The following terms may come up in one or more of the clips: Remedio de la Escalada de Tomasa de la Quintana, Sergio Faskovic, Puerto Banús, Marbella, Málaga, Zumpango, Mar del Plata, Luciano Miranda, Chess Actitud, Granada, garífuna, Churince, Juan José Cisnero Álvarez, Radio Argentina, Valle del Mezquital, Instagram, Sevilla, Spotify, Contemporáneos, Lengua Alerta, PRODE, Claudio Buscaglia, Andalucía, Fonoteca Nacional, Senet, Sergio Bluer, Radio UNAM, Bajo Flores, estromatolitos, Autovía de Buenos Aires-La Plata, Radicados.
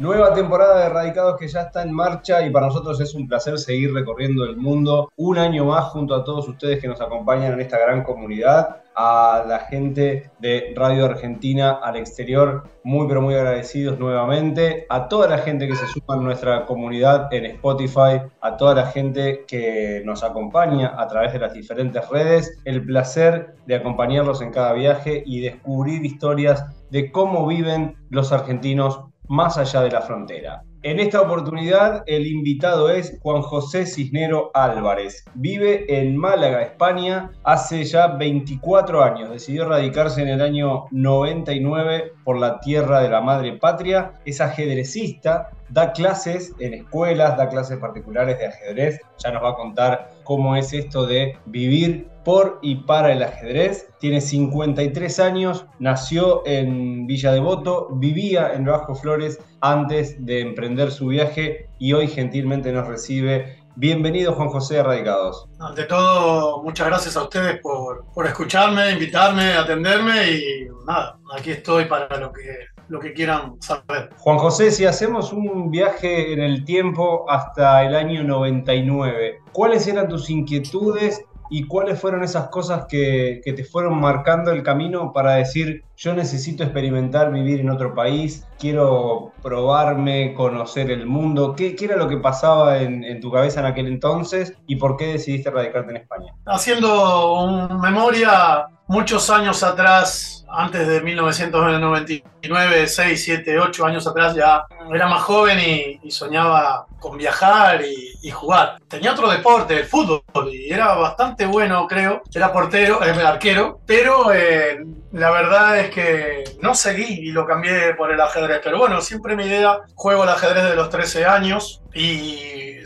Nueva temporada de Radicados que ya está en marcha y para nosotros es un placer seguir recorriendo el mundo un año más junto a todos ustedes que nos acompañan en esta gran comunidad. A la gente de Radio Argentina al exterior, muy pero muy agradecidos nuevamente. A toda la gente que se suma a nuestra comunidad en Spotify, a toda la gente que nos acompaña a través de las diferentes redes. El placer de acompañarlos en cada viaje y descubrir historias de cómo viven los argentinos más allá de la frontera. En esta oportunidad el invitado es Juan José Cisnero Álvarez. Vive en Málaga, España, hace ya 24 años. Decidió radicarse en el año 99 por la tierra de la madre patria. Es ajedrecista, da clases en escuelas, da clases particulares de ajedrez. Ya nos va a contar cómo es esto de vivir por y para el ajedrez. Tiene 53 años, nació en Villa Devoto, vivía en Bajo Flores antes de emprender su viaje y hoy gentilmente nos recibe. Bienvenido, Juan José, a Radicados. Ante todo, muchas gracias a ustedes por escucharme, invitarme, atenderme y nada, aquí estoy para lo que quieran saber. Juan José, si hacemos un viaje en el tiempo hasta el año 99, ¿cuáles eran tus inquietudes y cuáles fueron esas cosas que te fueron marcando el camino para decir yo necesito experimentar, vivir en otro país, quiero probarme, conocer el mundo? ¿Qué era lo que pasaba en tu cabeza en aquel entonces y por qué decidiste radicarte en España? Haciendo memoria, muchos años atrás, antes de 1999, 6, 7, 8 años atrás ya era más joven y soñaba con viajar y jugar. Tenía otro deporte, el fútbol, y era bastante bueno, creo. Era portero, arquero, pero la verdad es que no seguí y lo cambié por el ajedrez. Pero bueno, siempre mi idea, juego al ajedrez desde los 13 años y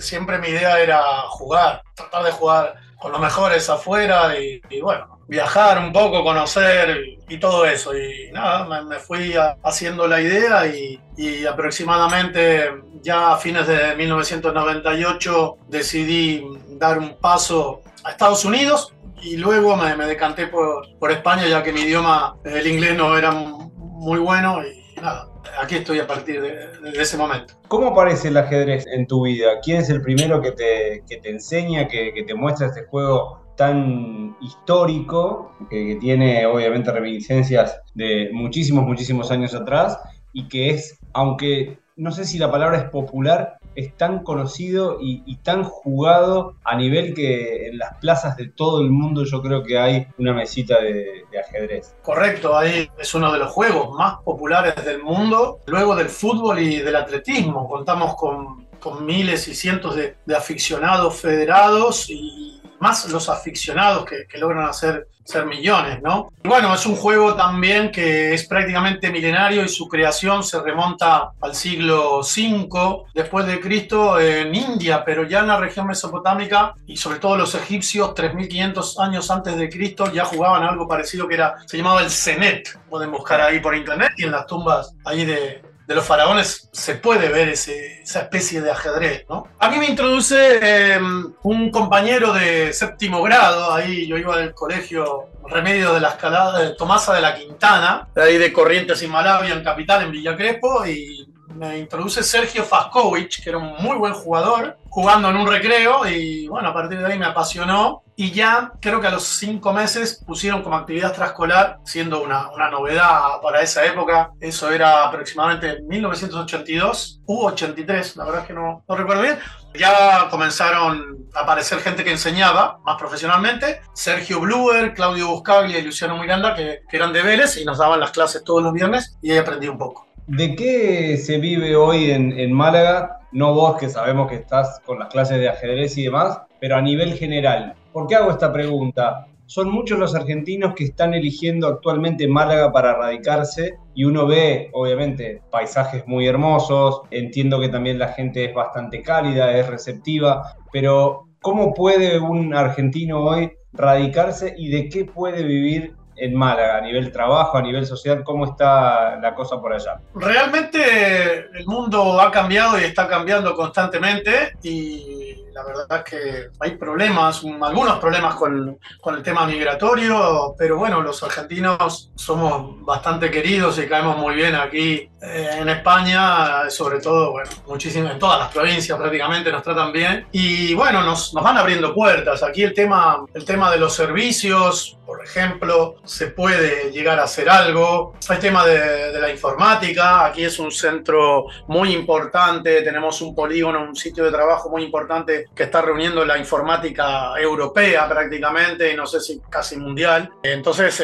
siempre mi idea era jugar, tratar de jugar con los mejores afuera y bueno, viajar un poco, conocer y todo eso. Y nada, me fui haciendo la idea y aproximadamente ya a fines de 1998 decidí dar un paso a Estados Unidos y luego me decanté por España, ya que mi idioma, el inglés, no era muy bueno y nada. Aquí estoy a partir de ese momento. ¿Cómo aparece el ajedrez en tu vida? ¿Quién es el primero que te enseña, que te muestra este juego tan histórico, que tiene obviamente reminiscencias de muchísimos años atrás y que es, aunque no sé si la palabra es popular, es tan conocido y tan jugado a nivel que en las plazas de todo el mundo yo creo que hay una mesita de ajedrez? Correcto, ahí es uno de los juegos más populares del mundo, luego del fútbol y del atletismo. Contamos con miles y cientos de aficionados federados y más los aficionados que logran ser millones, ¿no? Y bueno, es un juego también que es prácticamente milenario y su creación se remonta al siglo V después de Cristo en India, pero ya en la región mesopotámica y sobre todo los egipcios 3.500 años antes de Cristo ya jugaban algo parecido que se llamaba el Senet. Pueden buscar ahí por internet y en las tumbas ahí de los faraones se puede ver esa especie de ajedrez, ¿no? A mí me introduce un compañero de séptimo grado, ahí yo iba al colegio Remedio de la Escalada de Tomasa de la Quintana, de ahí de Corrientes y Malavia, en Capital, en Villa Crespo, y me introduce Sergio Faskovic, que era un muy buen jugador, jugando en un recreo, y bueno, a partir de ahí me apasionó. Y ya creo que a los 5 meses pusieron como actividad extraescolar, siendo una novedad para esa época. Eso era aproximadamente 1982 u 83, la verdad es que no recuerdo bien. Ya comenzaron a aparecer gente que enseñaba más profesionalmente, Sergio Bluer, Claudio Buscaglia y Luciano Miranda, que eran de Vélez y nos daban las clases todos los viernes y ahí aprendí un poco. ¿De qué se vive hoy en Málaga? No vos, que sabemos que estás con las clases de ajedrez y demás, pero a nivel general. ¿Por qué hago esta pregunta? Son muchos los argentinos que están eligiendo actualmente Málaga para radicarse y uno ve, obviamente, paisajes muy hermosos. Entiendo que también la gente es bastante cálida, es receptiva, pero ¿cómo puede un argentino hoy radicarse y de qué puede vivir en Málaga, a nivel trabajo, a nivel social? ¿Cómo está la cosa por allá? Realmente el mundo ha cambiado y está cambiando constantemente y la verdad es que hay problemas, algunos problemas con el tema migratorio, pero bueno, los argentinos somos bastante queridos y caemos muy bien aquí en España, sobre todo, bueno, muchísimo, en todas las provincias prácticamente nos tratan bien y bueno, nos van abriendo puertas. Aquí el tema de los servicios, por ejemplo, se puede llegar a hacer algo. El tema de la informática, aquí es un centro muy importante, tenemos un polígono, un sitio de trabajo muy importante que está reuniendo la informática europea prácticamente, y no sé si casi mundial. Entonces,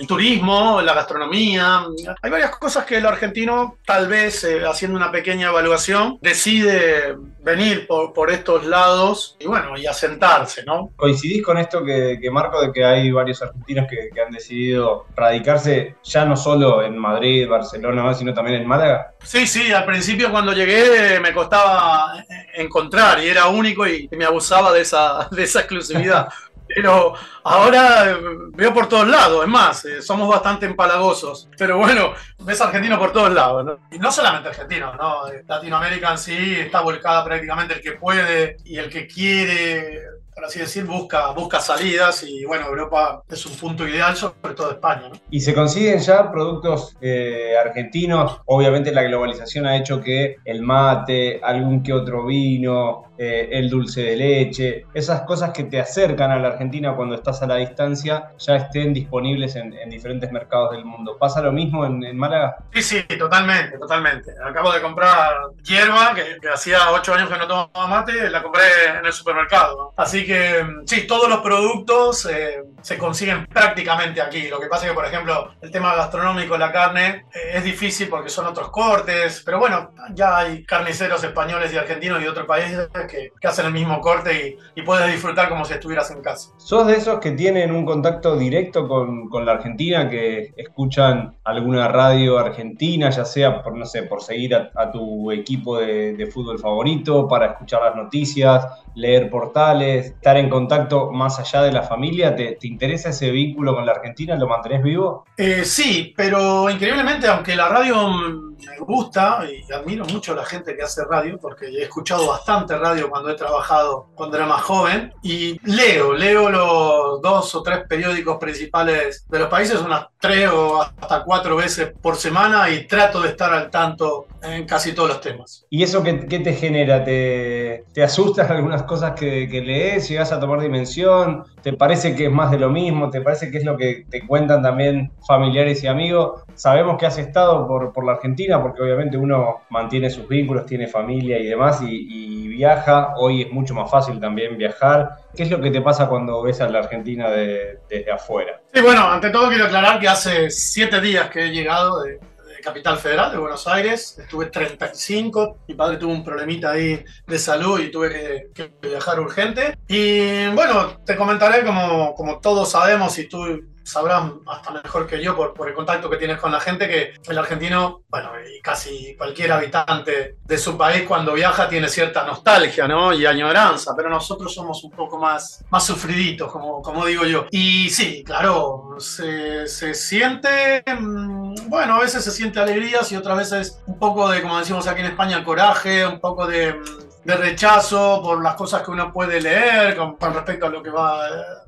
el turismo, la gastronomía, hay varias cosas que el argentino, tal vez haciendo una pequeña evaluación, decide venir por estos lados y bueno, y asentarse, ¿no? ¿Coincidís con esto que Marco, de que hay varios argentinos que han decidido radicarse ya no solo en Madrid, Barcelona, sino también en Málaga? Sí, al principio cuando llegué me costaba encontrar y era único y me abusaba de esa exclusividad. Pero ahora veo por todos lados, es más, somos bastante empalagosos. Pero bueno, ves argentinos por todos lados, ¿no? Y no solamente argentinos, ¿no? Latinoamérica en sí está volcada prácticamente, el que puede y el que quiere, por así decir, busca salidas y bueno, Europa es un punto ideal, sobre todo España, ¿no? Y se consiguen ya productos argentinos. Obviamente la globalización ha hecho que el mate, algún que otro vino, el dulce de leche, esas cosas que te acercan a la Argentina cuando estás a la distancia, ya estén disponibles en diferentes mercados del mundo. ¿Pasa lo mismo en Málaga? Sí, totalmente. Acabo de comprar hierba, que hacía 8 años que no tomaba mate, la compré en el supermercado, ¿no? Así que sí, todos los productos se consiguen prácticamente aquí. Lo que pasa es que, por ejemplo, el tema gastronómico, la carne, es difícil porque son otros cortes, pero bueno, ya hay carniceros españoles y argentinos y de otros países que hacen el mismo corte y puedes disfrutar como si estuvieras en casa. ¿Sos de esos que tienen un contacto directo con la Argentina, que escuchan alguna radio argentina, ya sea por, no sé, por seguir a tu equipo de fútbol favorito, para escuchar las noticias, leer portales, estar en contacto más allá de la familia? ¿Te interesa ese vínculo con la Argentina? ¿Lo mantenés vivo? Sí, pero increíblemente, aunque la radio me gusta y admiro mucho a la gente que hace radio, porque he escuchado bastante radio cuando he trabajado, cuando era más joven, y leo los 2 o 3 periódicos principales de los países unas 3 o hasta 4 veces por semana y trato de estar al tanto en casi todos los temas. ¿Y eso qué te genera? ¿Te asustas algunas cosas que lees? ¿Llegas a tomar dimensión? ¿Te parece que es más de lo mismo? ¿Te parece que es lo que te cuentan también familiares y amigos? Sabemos que has estado por la Argentina, porque obviamente uno mantiene sus vínculos, tiene familia y demás, y viaja. Hoy es mucho más fácil también viajar. ¿Qué es lo que te pasa cuando ves a la Argentina desde afuera? Sí, bueno, ante todo quiero aclarar que hace 7 días que he llegado de Capital Federal, de Buenos Aires. Estuve 35, mi padre tuvo un problemita ahí de salud y tuve que viajar urgente. Y bueno, te comentaré, como todos sabemos, y tú sabrás hasta mejor que yo por el contacto que tienes con la gente, que el argentino, bueno, y casi cualquier habitante de su país cuando viaja tiene cierta nostalgia, ¿no? Y añoranza, pero nosotros somos un poco más sufriditos, como digo yo. Y sí, claro, se siente, bueno, a veces se siente alegrías y otras veces un poco de, como decimos aquí en España, el coraje, un poco de rechazo por las cosas que uno puede leer con respecto a lo que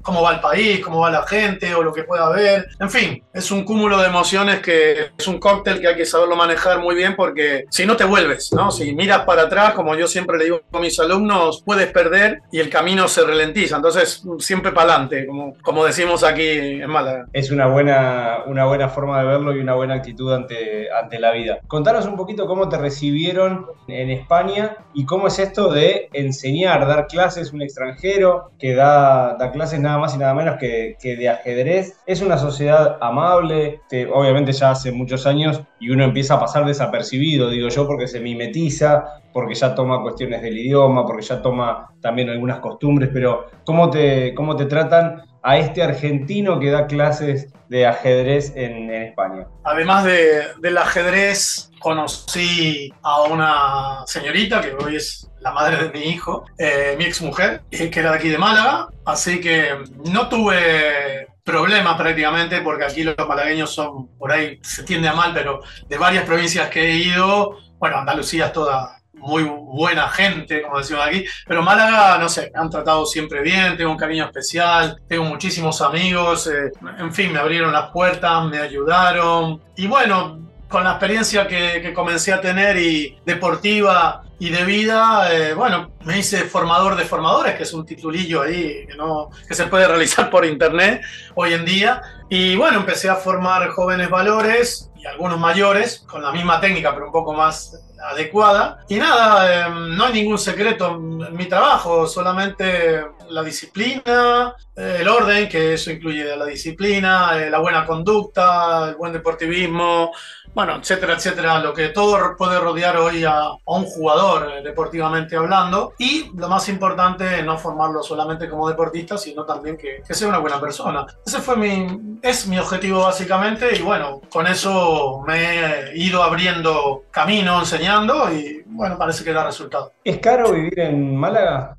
cómo va el país, cómo va la gente o lo que pueda haber. En fin, es un cúmulo de emociones que es un cóctel que hay que saberlo manejar muy bien, porque si no te vuelves, ¿no? Si miras para atrás, como yo siempre le digo a mis alumnos, puedes perder y el camino se ralentiza. Entonces, siempre para adelante, como decimos aquí en Málaga. Es una buena forma de verlo y una buena actitud ante la vida. Contanos un poquito cómo te recibieron en España y cómo es esto de enseñar, dar clases. Un extranjero que da clases nada más y nada menos que de ajedrez. Es una sociedad amable, obviamente ya hace muchos años, y uno empieza a pasar desapercibido, digo yo, porque se mimetiza, porque ya toma cuestiones del idioma, porque ya toma también algunas costumbres. Pero ¿cómo te tratan a este argentino que da clases de ajedrez en España? Además del ajedrez, conocí a una señorita que hoy es la madre de mi hijo, mi exmujer, que era de aquí de Málaga, así que no tuve problemas prácticamente, porque aquí los malagueños son, por ahí se tiende a mal, pero de varias provincias que he ido, bueno, Andalucía es toda muy buena gente, como decimos aquí, pero Málaga, no sé, me han tratado siempre bien, tengo un cariño especial, tengo muchísimos amigos, en fin, me abrieron las puertas, me ayudaron, y bueno, con la experiencia que comencé a tener y deportiva y de vida, bueno, me hice formador de formadores, que es un titulillo ahí que se puede realizar por internet hoy en día, y bueno, empecé a formar jóvenes valores y algunos mayores, con la misma técnica pero un poco más adecuada, y nada, no hay ningún secreto en mi trabajo, solamente la disciplina, el orden, que eso incluye la disciplina, la buena conducta, el buen deportivismo, bueno, etcétera, etcétera, lo que todo puede rodear hoy a un jugador, deportivamente hablando, y lo más importante, no formarlo solamente como deportista, sino también que sea una buena persona. Ese fue es mi objetivo básicamente, y bueno, con eso me he ido abriendo camino, enseñando, y bueno, parece que da resultado. ¿Es caro vivir en Málaga?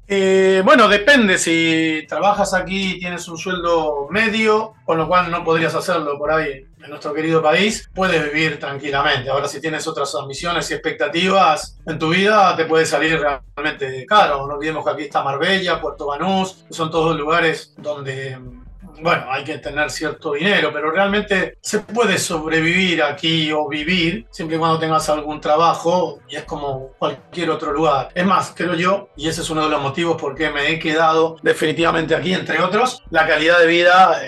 Bueno, depende, si trabajas aquí y tienes un sueldo medio, con lo cual no podrías hacerlo por ahí en nuestro querido país, puedes vivir tranquilamente. Ahora, si tienes otras ambiciones y expectativas en tu vida, te puede salir realmente caro. No olvidemos que aquí está Marbella, Puerto Banús, que son todos lugares donde, bueno, hay que tener cierto dinero, pero realmente se puede sobrevivir aquí o vivir siempre y cuando tengas algún trabajo, y es como cualquier otro lugar. Es más, creo yo, y ese es uno de los motivos por qué me he quedado definitivamente aquí, entre otros, la calidad de vida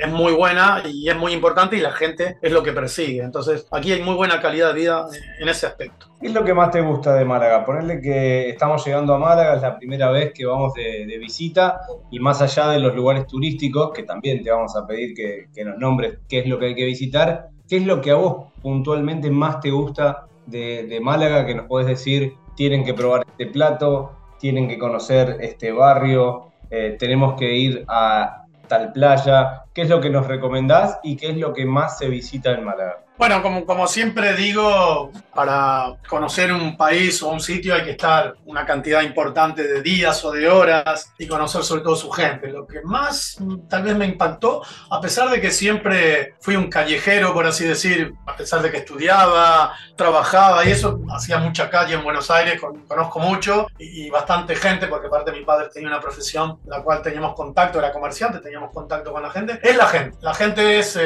es muy buena y es muy importante, y la gente es lo que persigue. Entonces, aquí hay muy buena calidad de vida en ese aspecto. ¿Qué es lo que más te gusta de Málaga? Ponerle que estamos llegando a Málaga, es la primera vez que vamos de visita, y más allá de los lugares turísticos, que también te vamos a pedir que nos nombres qué es lo que hay que visitar, ¿qué es lo que a vos puntualmente más te gusta de Málaga, que nos podés decir, tienen que probar este plato, tienen que conocer este barrio, tenemos que ir a tal playa? ¿Qué es lo que nos recomendás y qué es lo que más se visita en Málaga? Bueno, como siempre digo, para conocer un país o un sitio hay que estar una cantidad importante de días o de horas y conocer sobre todo su gente. Lo que más tal vez me impactó, a pesar de que siempre fui un callejero, por así decir, a pesar de que estudiaba, trabajaba y eso, hacía mucha calle en Buenos Aires, conozco mucho y bastante gente, porque aparte mi padre tenía una profesión en la cual teníamos contacto, era comerciante, teníamos contacto con la gente. Es la gente. La gente es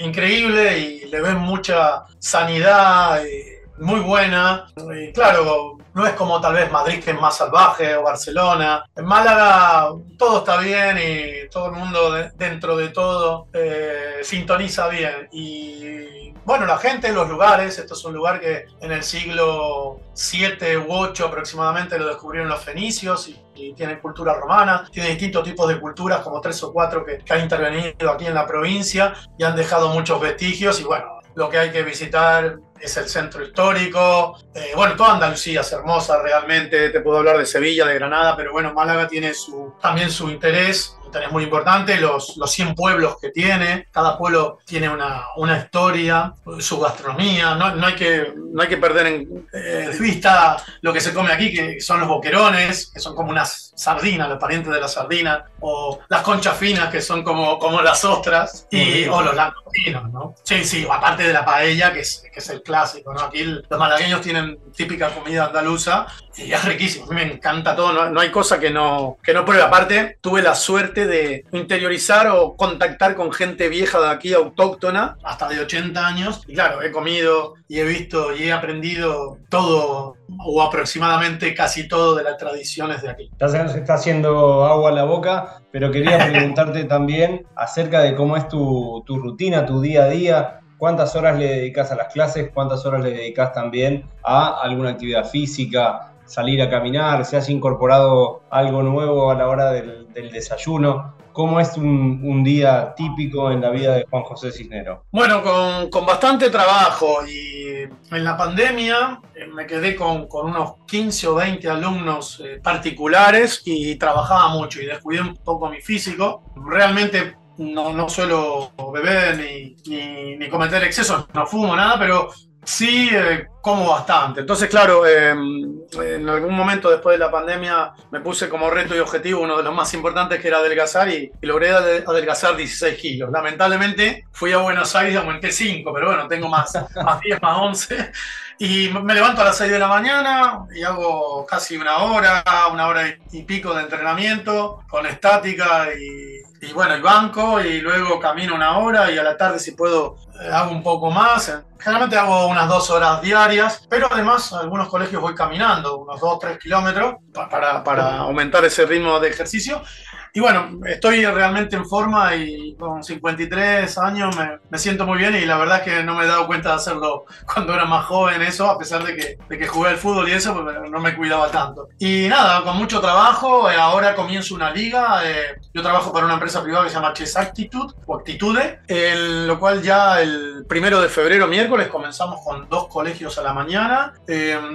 increíble y le ven mucha sanidad, muy buena. Y claro, no es como tal vez Madrid, que es más salvaje, o Barcelona. En Málaga todo está bien y todo el mundo dentro de todo sintoniza bien. Y bueno, la gente, los lugares, esto es un lugar que en el siglo 7 u 8 aproximadamente lo descubrieron los fenicios, y tiene cultura romana, tiene distintos tipos de culturas, como 3 o 4 que han intervenido aquí en la provincia y han dejado muchos vestigios. Y bueno, lo que hay que visitar es el centro histórico. Bueno, toda Andalucía es hermosa realmente. Te puedo hablar de Sevilla, de Granada, pero bueno, Málaga tiene también su interés. Es muy importante, los 100 pueblos que tiene, cada pueblo tiene una historia, su gastronomía, no hay que perder de vista lo que se come aquí, que son los boquerones, que son como unas sardinas, los parientes de la sardina, o las conchas finas, que son como las ostras, o los langostinos, ¿no? Sí, aparte de la paella, que es el clásico, ¿no? Aquí los malagueños tienen típica comida andaluza, y es riquísimo, a mí me encanta todo, no hay cosa que no pruebe. Aparte, tuve la suerte de interiorizar o contactar con gente vieja de aquí, autóctona, hasta de 80 años, y claro, he comido y he visto y he aprendido todo, o aproximadamente casi todo, de las tradiciones de aquí. Se está haciendo agua a la boca, pero quería preguntarte también acerca de cómo es tu rutina, tu día a día. ¿Cuántas horas le dedicas a las clases? ¿Cuántas horas le dedicas también a alguna actividad física? Salir a caminar, si has incorporado algo nuevo a la hora del desayuno. ¿Cómo es un día típico en la vida de Juan José Cisnero? Bueno, con bastante trabajo, y en la pandemia me quedé con unos 15 o 20 alumnos particulares y trabajaba mucho y descuidé un poco mi físico. Realmente no suelo beber ni cometer excesos, no fumo nada, pero sí, como bastante. Entonces, claro, en algún momento después de la pandemia me puse como reto y objetivo uno de los más importantes, que era adelgazar, y logré adelgazar 16 kilos. Lamentablemente, Fui a Buenos Aires y aumenté 5, pero bueno, tengo más 10, más 11. Y me levanto a las 6 de la mañana y hago casi una hora y pico de entrenamiento con estática y bueno, y banco, y luego camino una hora y a la tarde, si puedo, hago un poco más. Generalmente hago unas 2 horas diarias, pero además a algunos colegios voy caminando, unos 2-3 kilómetros para aumentar ese ritmo de ejercicio. Y bueno, estoy realmente en forma y con 53 años me siento muy bien, y la verdad es que no me he dado cuenta de hacerlo cuando era más joven eso, a pesar de que jugué al fútbol y eso, pues no me cuidaba tanto. Y nada, con mucho trabajo, ahora comienzo una liga, yo trabajo para una empresa privada que se llama Chess Actitud, o Actitude, lo cual ya el 1 de febrero, miércoles, comenzamos con 2 colegios a la mañana,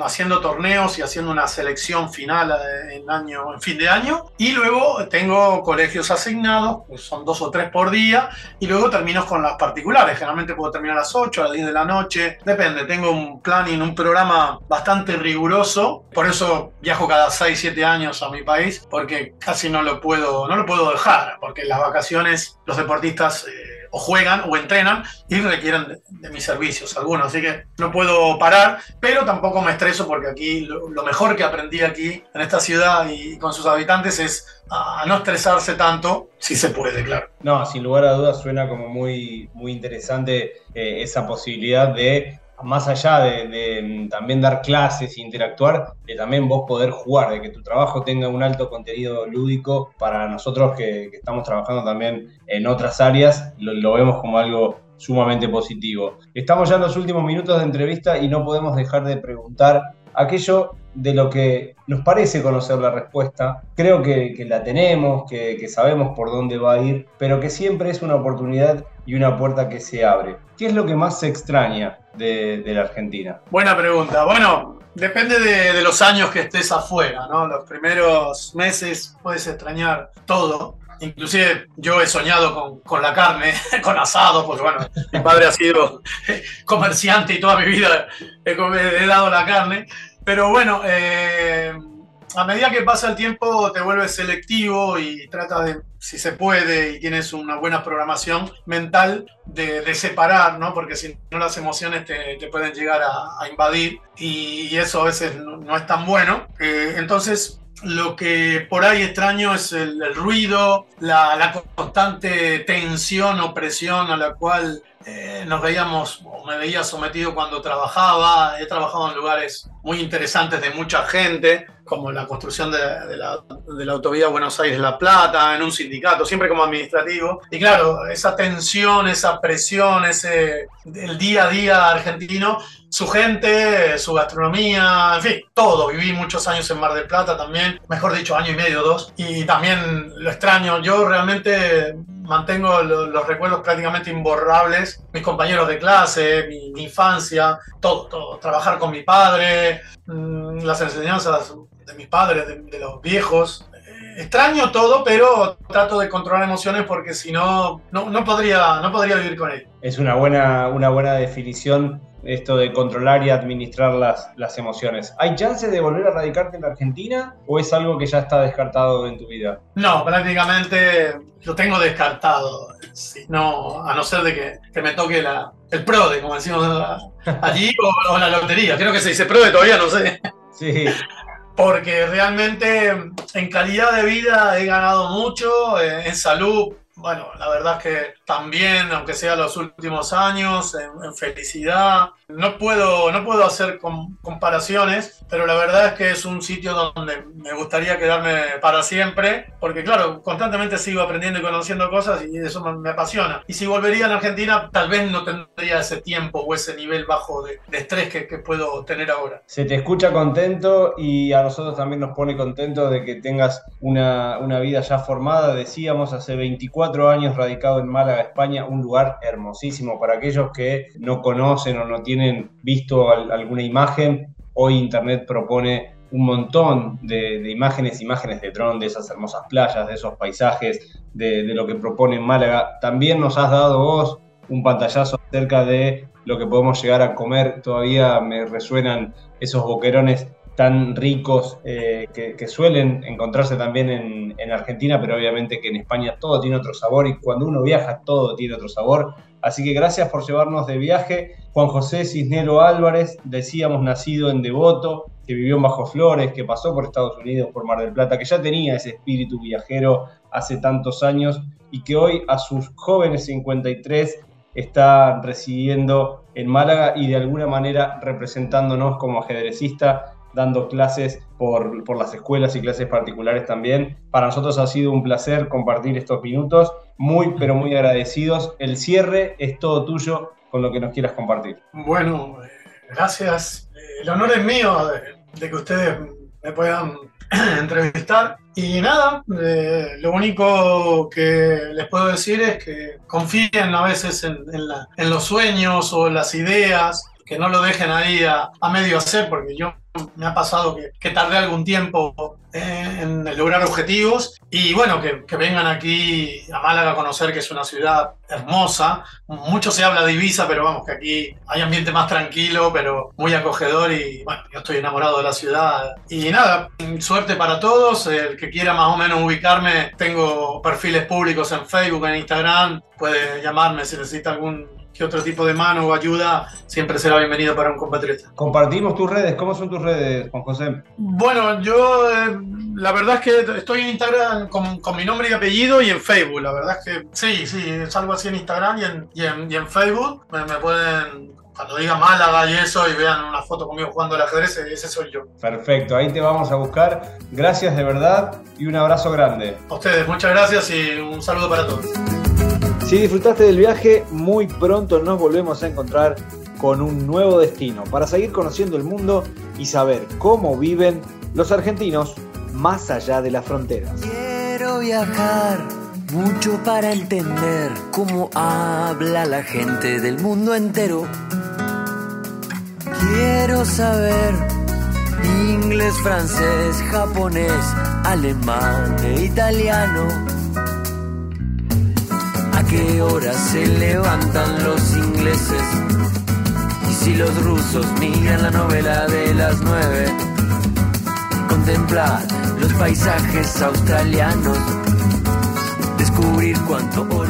haciendo torneos y haciendo una selección final en fin de año, y luego tengo colegios asignados, pues son 2 o 3 por día, y luego termino con las particulares. Generalmente puedo terminar a las 8, a las 10 de la noche, depende. Tengo un planning, un programa bastante riguroso, por eso viajo cada 6-7 años a mi país, porque casi no lo puedo dejar, porque en las vacaciones los deportistas o juegan o entrenan y requieren de mis servicios algunos, así que no puedo parar, pero tampoco me estreso, porque aquí lo mejor que aprendí aquí en esta ciudad y con sus habitantes es a no estresarse tanto, si se puede, claro. No, sin lugar a dudas suena como muy, muy interesante esa posibilidad de, más allá de también dar clases e interactuar, de también vos poder jugar, de que tu trabajo tenga un alto contenido lúdico. Para nosotros que estamos trabajando también en otras áreas, lo vemos como algo sumamente positivo. Estamos ya en los últimos minutos de entrevista y no podemos dejar de preguntar aquello de lo que nos parece conocer la respuesta. Creo que la tenemos, que sabemos por dónde va a ir, pero que siempre es una oportunidad y una puerta que se abre. ¿Qué es lo que más se extraña de la Argentina? Buena pregunta. Bueno, depende de los años que estés afuera, ¿no? Los primeros meses puedes extrañar todo. Inclusive yo he soñado con la carne, con asado, porque bueno, mi padre ha sido comerciante y toda mi vida he dado la carne. Pero bueno, a medida que pasa el tiempo te vuelves selectivo y tratas de, si se puede, y tienes una buena programación mental de separar, ¿no? Porque si no, las emociones te pueden llegar a invadir, y eso a veces no es tan bueno. Entonces, lo que por ahí extraño es el ruido, la constante tensión o presión a la cual nos veíamos, o me veía sometido cuando trabajaba. He trabajado en lugares muy interesantes de mucha gente, como la construcción de la Autovía de Buenos Aires-La Plata, en un sindicato, siempre como administrativo. Y claro, esa tensión, esa presión, el día a día argentino, su gente, su gastronomía, en fin, todo. Viví muchos años en Mar del Plata también, mejor dicho, 1.5 o 2 años, y también lo extraño. Yo realmente mantengo los recuerdos prácticamente imborrables, mis compañeros de clase, mi infancia, todo, trabajar con mi padre, las enseñanzas de mis padres, de los viejos. Extraño todo, pero trato de controlar emociones, porque si no, no podría vivir con él. Es una buena definición, esto de controlar y administrar las emociones. ¿Hay chance de volver a radicarte en la Argentina, o es algo que ya está descartado en tu vida? No, prácticamente lo tengo descartado. Sí, no, a no ser de que me toque el PRODE, como decimos allí, o la lotería. Creo que se dice PRODE todavía, no sé. Sí. Porque realmente en calidad de vida he ganado mucho, en salud. Bueno, la verdad es que también, aunque sea los últimos años, en felicidad. No puedo hacer comparaciones, pero la verdad es que es un sitio donde me gustaría quedarme para siempre, porque claro, constantemente sigo aprendiendo y conociendo cosas, y eso me apasiona. Y si volvería a la Argentina, tal vez no tendría ese tiempo o ese nivel bajo de estrés que puedo tener ahora. Se te escucha contento, y a nosotros también nos pone contento de que tengas una vida ya formada. Decíamos, hace 24 años radicado en Málaga, España, un lugar hermosísimo. Para aquellos que no conocen o no tienen visto alguna imagen, hoy Internet propone un montón de imágenes de dron, de esas hermosas playas, de esos paisajes, de lo que propone Málaga. También nos has dado vos un pantallazo acerca de lo que podemos llegar a comer. Todavía me resuenan esos boquerones tan ricos que suelen encontrarse también en Argentina, pero obviamente que en España todo tiene otro sabor y cuando uno viaja todo tiene otro sabor. Así que gracias por llevarnos de viaje. Juan José Cisnero Álvarez, decíamos nacido en Devoto, que vivió en Bajo Flores, que pasó por Estados Unidos, por Mar del Plata, que ya tenía ese espíritu viajero hace tantos años y que hoy a sus jóvenes 53 está residiendo en Málaga y de alguna manera representándonos como ajedrecista, dando clases por las escuelas y clases particulares también. Para nosotros ha sido un placer compartir estos minutos, muy pero muy agradecidos. El cierre es todo tuyo con lo que nos quieras compartir. Bueno, gracias. El honor es mío de que ustedes me puedan entrevistar. Y nada, lo único que les puedo decir es que confíen a veces en los sueños o las ideas, que no lo dejen ahí a medio hacer, porque yo me ha pasado que tardé algún tiempo en lograr objetivos y bueno, que vengan aquí a Málaga a conocer, que es una ciudad hermosa. Mucho se habla de Ibiza, pero vamos, que aquí hay ambiente más tranquilo, pero muy acogedor y bueno, yo estoy enamorado de la ciudad. Y nada, suerte para todos. El que quiera más o menos ubicarme, tengo perfiles públicos en Facebook, en Instagram, puede llamarme si necesita algún que otro tipo de mano o ayuda, siempre será bienvenido para un compatriota. Compartimos tus redes, ¿cómo son tus redes, Juan José? Bueno, yo la verdad es que estoy en Instagram con mi nombre y apellido y en Facebook, la verdad es que sí, salgo así en Instagram y en Facebook, me pueden... Cuando diga Málaga y eso y vean una foto conmigo jugando al ajedrez, ese soy yo. Perfecto, ahí te vamos a buscar. Gracias de verdad y un abrazo grande. A ustedes, muchas gracias y un saludo para todos. Si disfrutaste del viaje, muy pronto nos volvemos a encontrar con un nuevo destino para seguir conociendo el mundo y saber cómo viven los argentinos más allá de las fronteras. Quiero viajar mucho para entender cómo habla la gente del mundo entero. Quiero saber inglés, francés, japonés, alemán e italiano. ¿A qué hora se levantan los ingleses? Y si los rusos miran la novela de las 9. Contemplar los paisajes australianos. Descubrir cuánto...